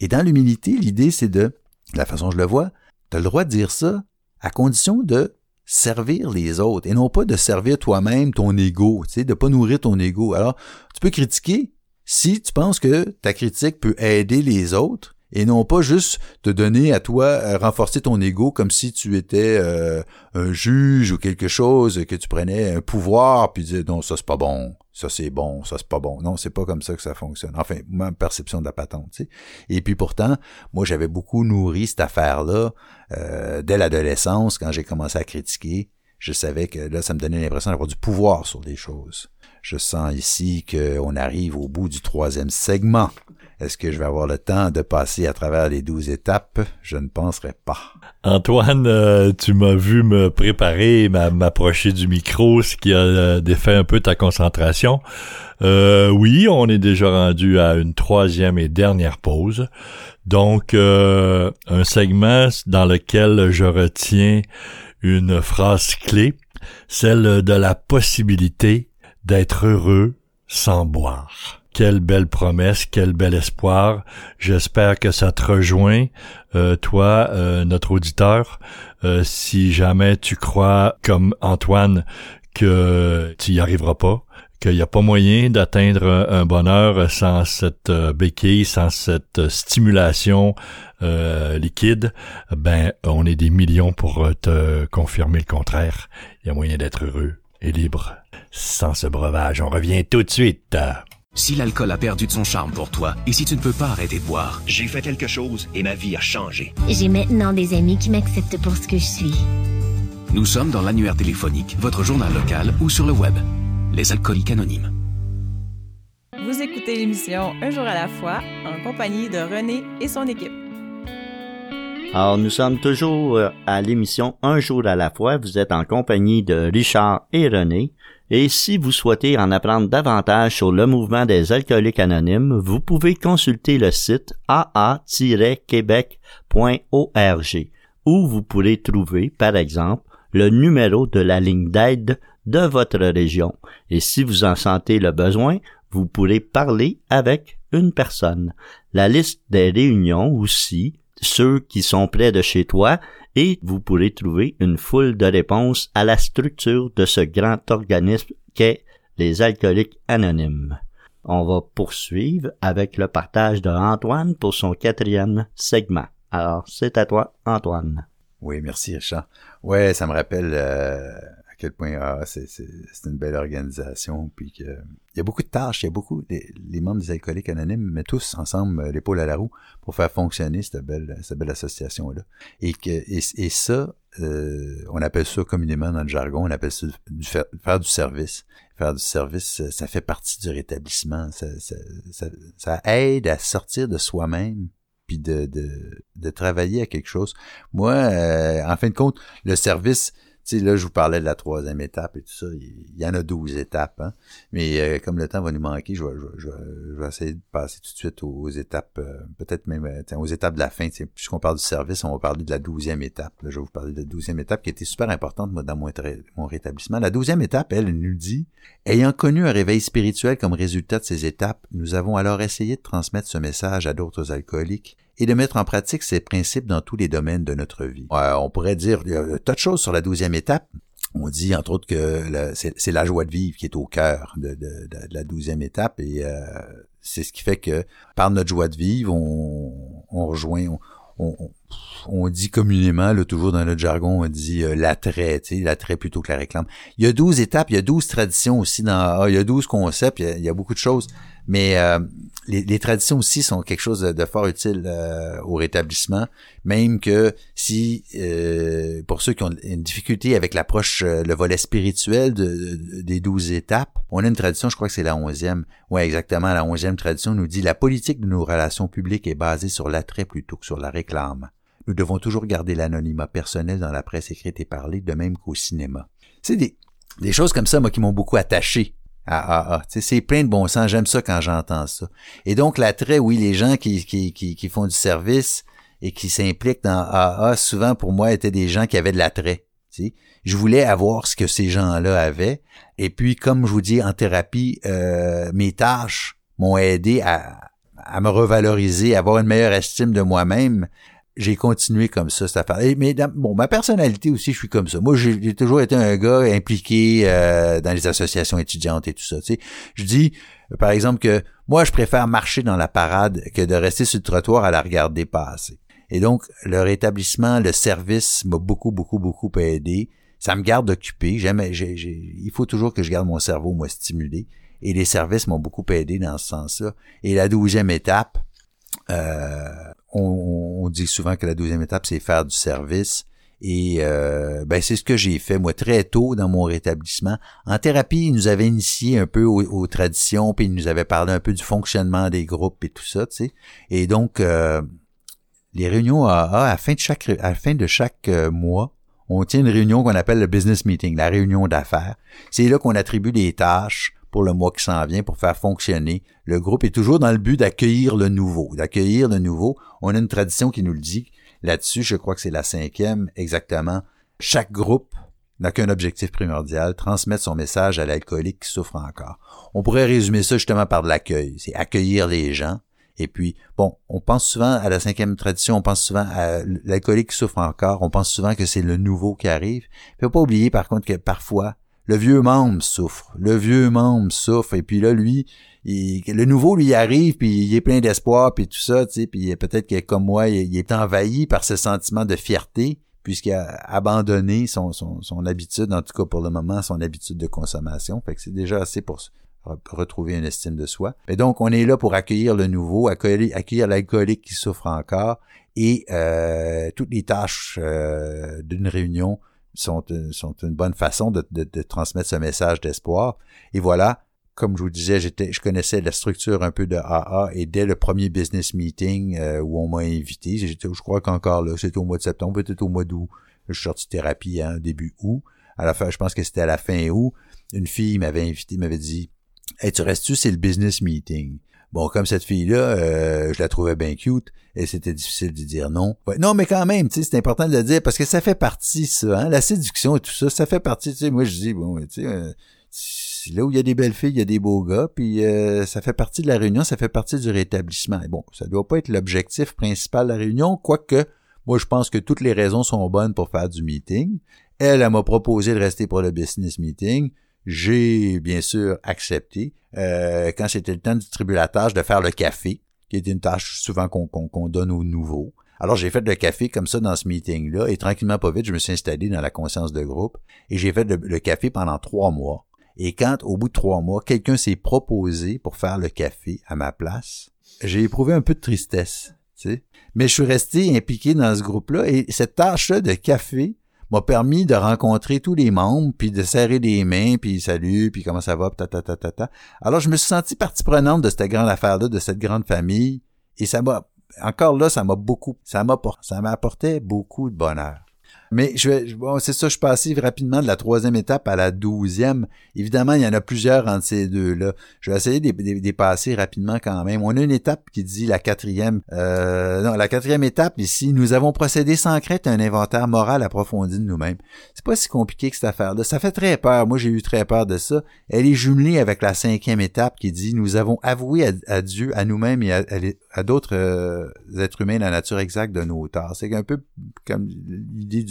Et dans l'humilité, l'idée, c'est de la façon dont je le vois, tu as le droit de dire ça à condition de servir les autres et non pas de servir toi-même ton ego, tu sais, de pas nourrir ton ego. Alors, tu peux critiquer si tu penses que ta critique peut aider les autres et non pas juste te donner à toi, renforcer ton ego comme si tu étais un juge ou quelque chose, que tu prenais un pouvoir puis dire non, ça c'est pas bon, ça c'est bon, ça c'est pas bon. Non, c'est pas comme ça que ça fonctionne. Enfin, ma perception de la patente, tu sais. Et puis pourtant, moi j'avais beaucoup nourri cette affaire-là dès l'adolescence, quand j'ai commencé à critiquer. Je savais que là, ça me donnait l'impression d'avoir du pouvoir sur des choses. Je sens ici qu'on arrive au bout du 3e segment. Est-ce que je vais avoir le temps de passer à travers les 12 étapes? Je ne penserai pas. Antoine, tu m'as vu me préparer, m'approcher du micro, ce qui a défait un peu ta concentration. Oui, on est déjà rendu à une 3e et dernière pause. Donc, un segment dans lequel je retiens une phrase clé, celle de la possibilité d'être heureux sans boire. Quelle belle promesse, quel bel espoir. J'espère que ça te rejoint, toi, notre auditeur. Si jamais tu crois, comme Antoine, que tu n'y arriveras pas, qu'il n'y a pas moyen d'atteindre un bonheur sans cette béquille, sans cette stimulation liquide, ben on est des millions pour te confirmer le contraire. Il y a moyen d'être heureux et libre sans ce breuvage. On revient tout de suite. Si l'alcool a perdu de son charme pour toi, et si tu ne peux pas arrêter de boire... J'ai fait quelque chose et ma vie a changé. J'ai maintenant des amis qui m'acceptent pour ce que je suis. Nous sommes dans l'annuaire téléphonique, votre journal local ou sur le web. Les Alcooliques Anonymes. Vous écoutez l'émission Un jour à la fois, en compagnie de René et son équipe. Alors, nous sommes toujours à l'émission Un jour à la fois. Vous êtes en compagnie de Richard et René. Et si vous souhaitez en apprendre davantage sur le mouvement des Alcooliques Anonymes, vous pouvez consulter le site aa-quebec.org où vous pourrez trouver, par exemple, le numéro de la ligne d'aide de votre région. Et si vous en sentez le besoin, vous pourrez parler avec une personne. La liste des réunions aussi, ceux qui sont près de chez toi, et vous pourrez trouver une foule de réponses à la structure de ce grand organisme qu'est les Alcooliques Anonymes. On va poursuivre avec le partage de Antoine pour son 4e segment. Alors, c'est à toi, Antoine. Oui, merci, Richard. Ouais, ça me rappelle à quel point c'est une belle organisation, puis que il y a beaucoup de tâches, il y a beaucoup les membres des Alcooliques Anonymes mettent tous ensemble l'épaule à la roue pour faire fonctionner cette belle association là. Et ça, on appelle ça communément dans le jargon, on appelle ça faire du service. Faire du service, ça fait partie du rétablissement, ça aide à sortir de soi-même puis de travailler à quelque chose. Moi, en fin de compte, le service, tu sais, là, je vous parlais de la 3e étape et tout ça. Il y en a 12 étapes, hein. Mais comme le temps va nous manquer, je vais essayer de passer tout de suite aux étapes, peut-être même aux étapes de la fin. Puisqu'on parle du service, on va parler de la 12e étape. Là, je vais vous parler de la 12e étape qui était super importante, moi, dans mon rétablissement. La 12e étape, elle nous dit « Ayant connu un réveil spirituel comme résultat de ces étapes, nous avons alors essayé de transmettre ce message à d'autres alcooliques. » et de mettre en pratique ces principes dans tous les domaines de notre vie. On pourrait dire un tas de choses sur la 12e étape. On dit, entre autres, que c'est la joie de vivre qui est au cœur de la 12e étape, et c'est ce qui fait que, par notre joie de vivre, on rejoint... On dit communément, là, toujours dans notre jargon, on dit l'attrait, tu sais, l'attrait plutôt que la réclame. Il y a 12 étapes, il y a 12 traditions aussi, il y a 12 concepts, il y a beaucoup de choses, mais les traditions aussi sont quelque chose de fort utile au rétablissement, même que si, pour ceux qui ont une difficulté avec l'approche, le volet spirituel des 12 étapes, on a une tradition, je crois que c'est la 11e, ouais, exactement, la 11e tradition nous dit « La politique de nos relations publiques est basée sur l'attrait plutôt que sur la réclame. » Nous devons toujours garder l'anonymat personnel dans la presse écrite et parlée, de même qu'au cinéma. » C'est des choses comme ça, moi, qui m'ont beaucoup attaché à AA. C'est plein de bon sens, j'aime ça quand j'entends ça. Et donc, l'attrait, oui, les gens qui font du service et qui s'impliquent dans AA, souvent, pour moi, étaient des gens qui avaient de l'attrait. T'sais. Je voulais avoir ce que ces gens-là avaient. Et puis, comme je vous dis, en thérapie, mes tâches m'ont aidé à me revaloriser, à avoir une meilleure estime de moi-même. J'ai continué comme ça, cette affaire. Mais ma personnalité aussi, je suis comme ça. Moi, j'ai toujours été un gars impliqué dans les associations étudiantes et tout ça. Tu sais, je dis, par exemple, que moi, je préfère marcher dans la parade que de rester sur le trottoir à la regarder passer. Et donc, le rétablissement, le service m'a beaucoup, beaucoup, beaucoup aidé. Ça me garde occupé. Il faut toujours que je garde mon cerveau, moi, stimulé. Et les services m'ont beaucoup aidé dans ce sens-là. Et la 12e étape, on dit souvent que la 12e étape, c'est faire du service. Et c'est ce que j'ai fait, moi, très tôt dans mon rétablissement. En thérapie, ils nous avaient initié un peu aux traditions, puis ils nous avaient parlé un peu du fonctionnement des groupes et tout ça, tu sais. Et donc, les réunions AA, à la fin de chaque mois, on tient une réunion qu'on appelle le business meeting, la réunion d'affaires. C'est là qu'on attribue des tâches pour le mois qui s'en vient, pour faire fonctionner. Le groupe est toujours dans le but d'accueillir le nouveau. On a une tradition qui nous le dit là-dessus, je crois que c'est la 5e exactement. Chaque groupe n'a qu'un objectif primordial, transmettre son message à l'alcoolique qui souffre encore. On pourrait résumer ça justement par de l'accueil, c'est accueillir les gens. Et puis, on pense souvent à la 5e tradition, on pense souvent à l'alcoolique qui souffre encore, on pense souvent que c'est le nouveau qui arrive. Il ne faut pas oublier par contre que parfois, le vieux membre souffre, et puis là, lui, le nouveau lui arrive, puis il est plein d'espoir, puis tout ça, tu sais, puis peut-être que comme moi, il est envahi par ce sentiment de fierté, puisqu'il a abandonné son habitude, en tout cas pour le moment, son habitude de consommation, fait que c'est déjà assez pour retrouver une estime de soi. Mais donc, on est là pour accueillir le nouveau, accueillir l'alcoolique qui souffre encore, et toutes les tâches d'une réunion sont une bonne façon de transmettre ce message d'espoir. Et voilà, comme je vous disais, je connaissais la structure un peu de AA, et dès le premier business meeting où on m'a invité, je crois qu'encore là, c'était au mois de septembre, peut-être au mois d'août, je suis sorti de thérapie, début août, à la fin, je pense que c'était à la fin août, une fille m'avait invité, m'avait dit « Hey, tu restes-tu, c'est le business meeting ». Bon, comme cette fille-là, je la trouvais bien cute, et c'était difficile de dire non. Ouais, non, mais quand même, tu sais, c'est important de le dire, parce que ça fait partie, ça, hein, la séduction et tout ça, ça fait partie, tu sais, moi je dis, tu sais, là où il y a des belles filles, il y a des beaux gars, puis ça fait partie de la réunion, ça fait partie du rétablissement. Et ça doit pas être l'objectif principal de la réunion, quoique, moi je pense que toutes les raisons sont bonnes pour faire du meeting. Elle m'a proposé de rester pour le business meeting. J'ai, bien sûr, accepté, quand c'était le temps de distribuer la tâche, de faire le café, qui est une tâche souvent qu'on donne aux nouveaux. Alors, j'ai fait le café comme ça dans ce meeting-là, et tranquillement, pas vite, je me suis installé dans la conscience de groupe, et j'ai fait le café pendant 3 mois. Et quand, au bout de 3 mois, quelqu'un s'est proposé pour faire le café à ma place, j'ai éprouvé un peu de tristesse, tu sais. Mais je suis resté impliqué dans ce groupe-là, et cette tâche-là de café m'a permis de rencontrer tous les membres, puis de serrer les mains, puis salut, puis comment ça va, ta. Alors, je me suis senti partie prenante de cette grande affaire-là, de cette grande famille, et ça m'a apporté beaucoup de bonheur. Mais je passe rapidement de la 3e étape à la 12e. Évidemment, il y en a plusieurs entre ces deux-là. Je vais essayer de passer rapidement quand même. On a une étape qui dit la 4e. La 4e étape ici, nous avons procédé sans crainte à un inventaire moral approfondi de nous-mêmes. C'est pas si compliqué que cette affaire-là. Ça fait très peur. Moi, j'ai eu très peur de ça. Elle est jumelée avec la 5e étape qui dit nous avons avoué à Dieu, à nous-mêmes et à à d'autres êtres humains la nature exacte de nos torts. C'est un peu comme l'idée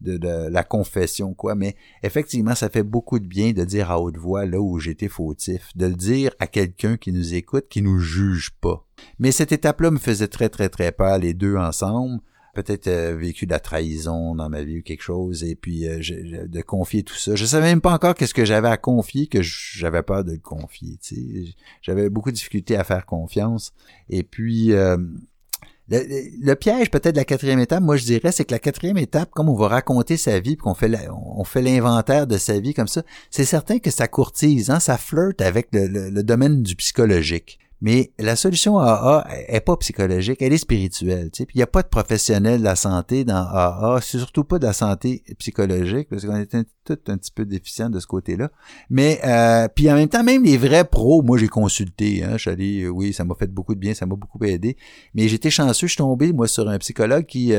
de la confession, quoi. Mais effectivement, ça fait beaucoup de bien de dire à haute voix là où j'étais fautif, de le dire à quelqu'un qui nous écoute, qui nous juge pas. Mais cette étape-là me faisait très, très, très peur, les deux ensemble. Peut-être vécu de la trahison dans ma vie ou quelque chose, et puis de confier tout ça. Je savais même pas encore qu'est-ce que j'avais à confier, que j'avais peur de le confier. Tu sais, j'avais beaucoup de difficultés à faire confiance. Et puis, le piège peut-être de la quatrième étape, moi je dirais, c'est que la quatrième étape, comme on va raconter sa vie, puis qu'on fait on fait l'inventaire de sa vie comme ça, c'est certain que ça courtise, hein, ça flirte avec le domaine du psychologique. Mais la solution AA est pas psychologique, elle est spirituelle. Tu sais. Puis il n'y a pas de professionnels de la santé dans AA, surtout pas de la santé psychologique, parce qu'on est tout un petit peu déficient de ce côté-là. Mais puis en même temps, même les vrais pros, moi j'ai consulté, hein, je suis allé, oui, ça m'a fait beaucoup de bien, ça m'a beaucoup aidé. Mais j'étais chanceux, je suis tombé moi sur un psychologue qui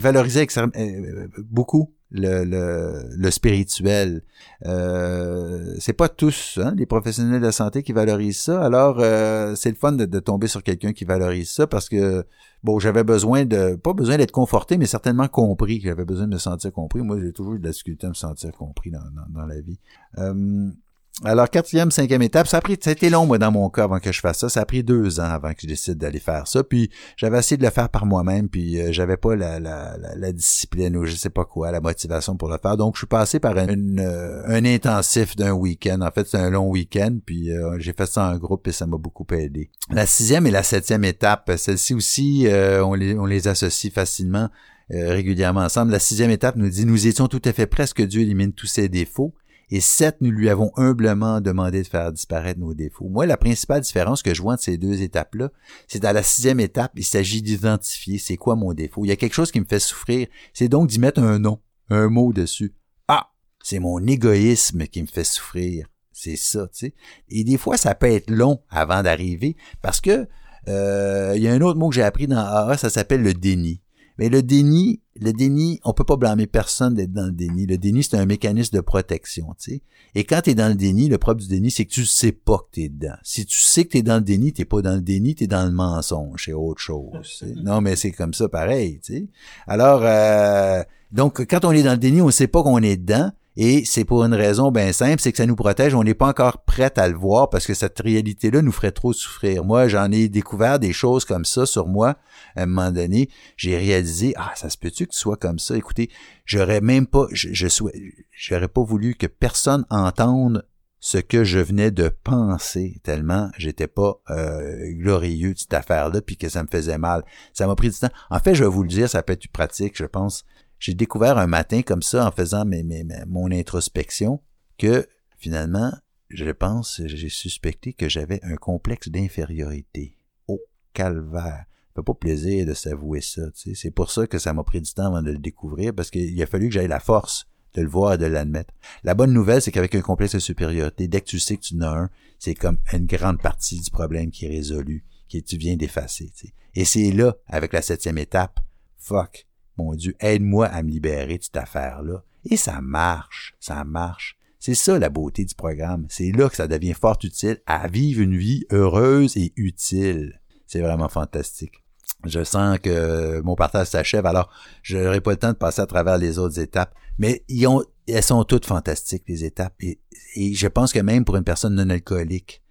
valorisait beaucoup. Le spirituel. C'est pas tous, hein, les professionnels de la santé qui valorisent ça. Alors, c'est le fun de tomber sur quelqu'un qui valorise ça parce que, bon, j'avais besoin pas besoin d'être conforté, mais certainement compris. J'avais besoin de me sentir compris. Moi, j'ai toujours eu de la difficulté à me sentir compris dans la vie. Alors, 4e, 5e étape, ça a été long, moi, dans mon cas, avant que je fasse ça. Ça a pris 2 ans avant que je décide d'aller faire ça. Puis, j'avais essayé de le faire par moi-même, puis j'avais pas la discipline ou je sais pas quoi, la motivation pour le faire. Donc, je suis passé par un intensif d'un week-end. En fait, c'est un long week-end, puis j'ai fait ça en groupe et ça m'a beaucoup aidé. La 6e et la 7e étape, celle-ci aussi, on les associe facilement, régulièrement ensemble. La 6e étape nous dit « Nous étions tout à fait prêts que Dieu élimine tous ses défauts. » Et 7, nous lui avons humblement demandé de faire disparaître nos défauts. Moi, la principale différence que je vois entre ces deux étapes-là, c'est dans la 6e étape, il s'agit d'identifier c'est quoi mon défaut. Il y a quelque chose qui me fait souffrir. C'est donc d'y mettre un nom, un mot dessus. Ah, c'est mon égoïsme qui me fait souffrir. C'est ça, tu sais. Et des fois, ça peut être long avant d'arriver parce que il y a un autre mot que j'ai appris dans AA, ça s'appelle le déni. Mais le déni, on peut pas blâmer personne d'être dans le déni. Le déni, c'est un mécanisme de protection, tu sais. Et quand t'es dans le déni, le propre du déni, c'est que tu sais pas que t'es dedans. Si tu sais que t'es dans le déni, t'es pas dans le déni, t'es dans le mensonge, c'est autre chose. Tu sais. Non, mais c'est comme ça, pareil, tu sais. Alors, donc, quand on est dans le déni, on sait pas qu'on est dedans. Et c'est pour une raison bien simple, c'est que ça nous protège, on n'est pas encore prêt à le voir parce que cette réalité-là nous ferait trop souffrir. Moi, j'en ai découvert des choses comme ça sur moi. À un moment donné, j'ai réalisé, ah, ça se peut-tu que tu sois comme ça? Écoutez, j'aurais pas voulu que personne entende ce que je venais de penser tellement j'étais pas glorieux de cette affaire-là puis que ça me faisait mal. Ça m'a pris du temps. En fait, je vais vous le dire, ça peut être pratique, je pense. J'ai découvert un matin comme ça, en faisant mon introspection, que finalement, j'ai suspecté que j'avais un complexe d'infériorité. Oh, calvaire. Ça fait pas plaisir de s'avouer ça, tu sais. C'est pour ça que ça m'a pris du temps avant de le découvrir, parce qu'il a fallu que j'aie la force de le voir et de l'admettre. La bonne nouvelle, c'est qu'avec un complexe de supériorité, dès que tu sais que tu en as un, c'est comme une grande partie du problème qui est résolu, que tu viens d'effacer, tu sais. Et c'est là, avec la 7e étape, fuck. Mon Dieu, aide-moi à me libérer de cette affaire-là. Et ça marche, ça marche. C'est ça la beauté du programme. C'est là que ça devient fort utile à vivre une vie heureuse et utile. C'est vraiment fantastique. Je sens que mon partage s'achève, alors je n'aurai pas le temps de passer à travers les autres étapes. Mais elles sont toutes fantastiques, les étapes. Et je pense que même pour une personne non alcoolique,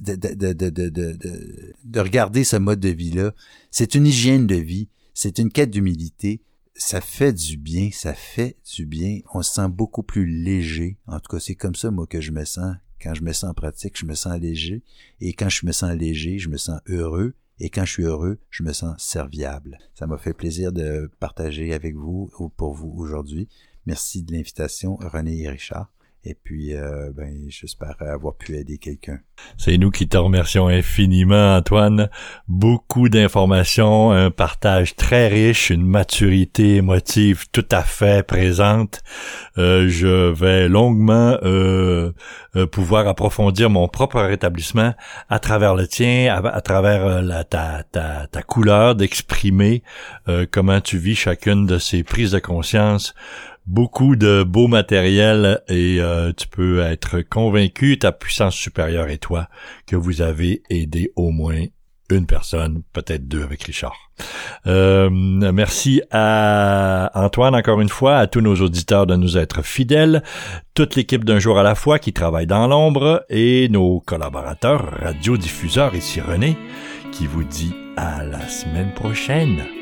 de regarder ce mode de vie-là, c'est une hygiène de vie. C'est une quête d'humilité. Ça fait du bien, ça fait du bien. On se sent beaucoup plus léger. En tout cas, c'est comme ça, moi, que je me sens. Quand je me sens en pratique, je me sens léger. Et quand je me sens léger, je me sens heureux. Et quand je suis heureux, je me sens serviable. Ça m'a fait plaisir de partager avec vous ou pour vous aujourd'hui. Merci de l'invitation, René et Richard. Et puis, j'espère avoir pu aider quelqu'un. C'est nous qui te remercions infiniment, Antoine. Beaucoup d'informations, un partage très riche, une maturité émotive tout à fait présente. Je vais longuement pouvoir approfondir mon propre rétablissement à travers le tien, à travers ta couleur, d'exprimer comment tu vis chacune de ces prises de conscience. beaucoup de beau matériel et tu peux être convaincu, ta puissance supérieure et toi, que vous avez aidé au moins une personne, peut-être deux avec Richard. Merci à Antoine, encore une fois, à tous nos auditeurs de nous être fidèles, toute l'équipe d'Un jour à la fois qui travaille dans l'ombre et nos collaborateurs, radiodiffuseurs, ici René, qui vous dit à la semaine prochaine.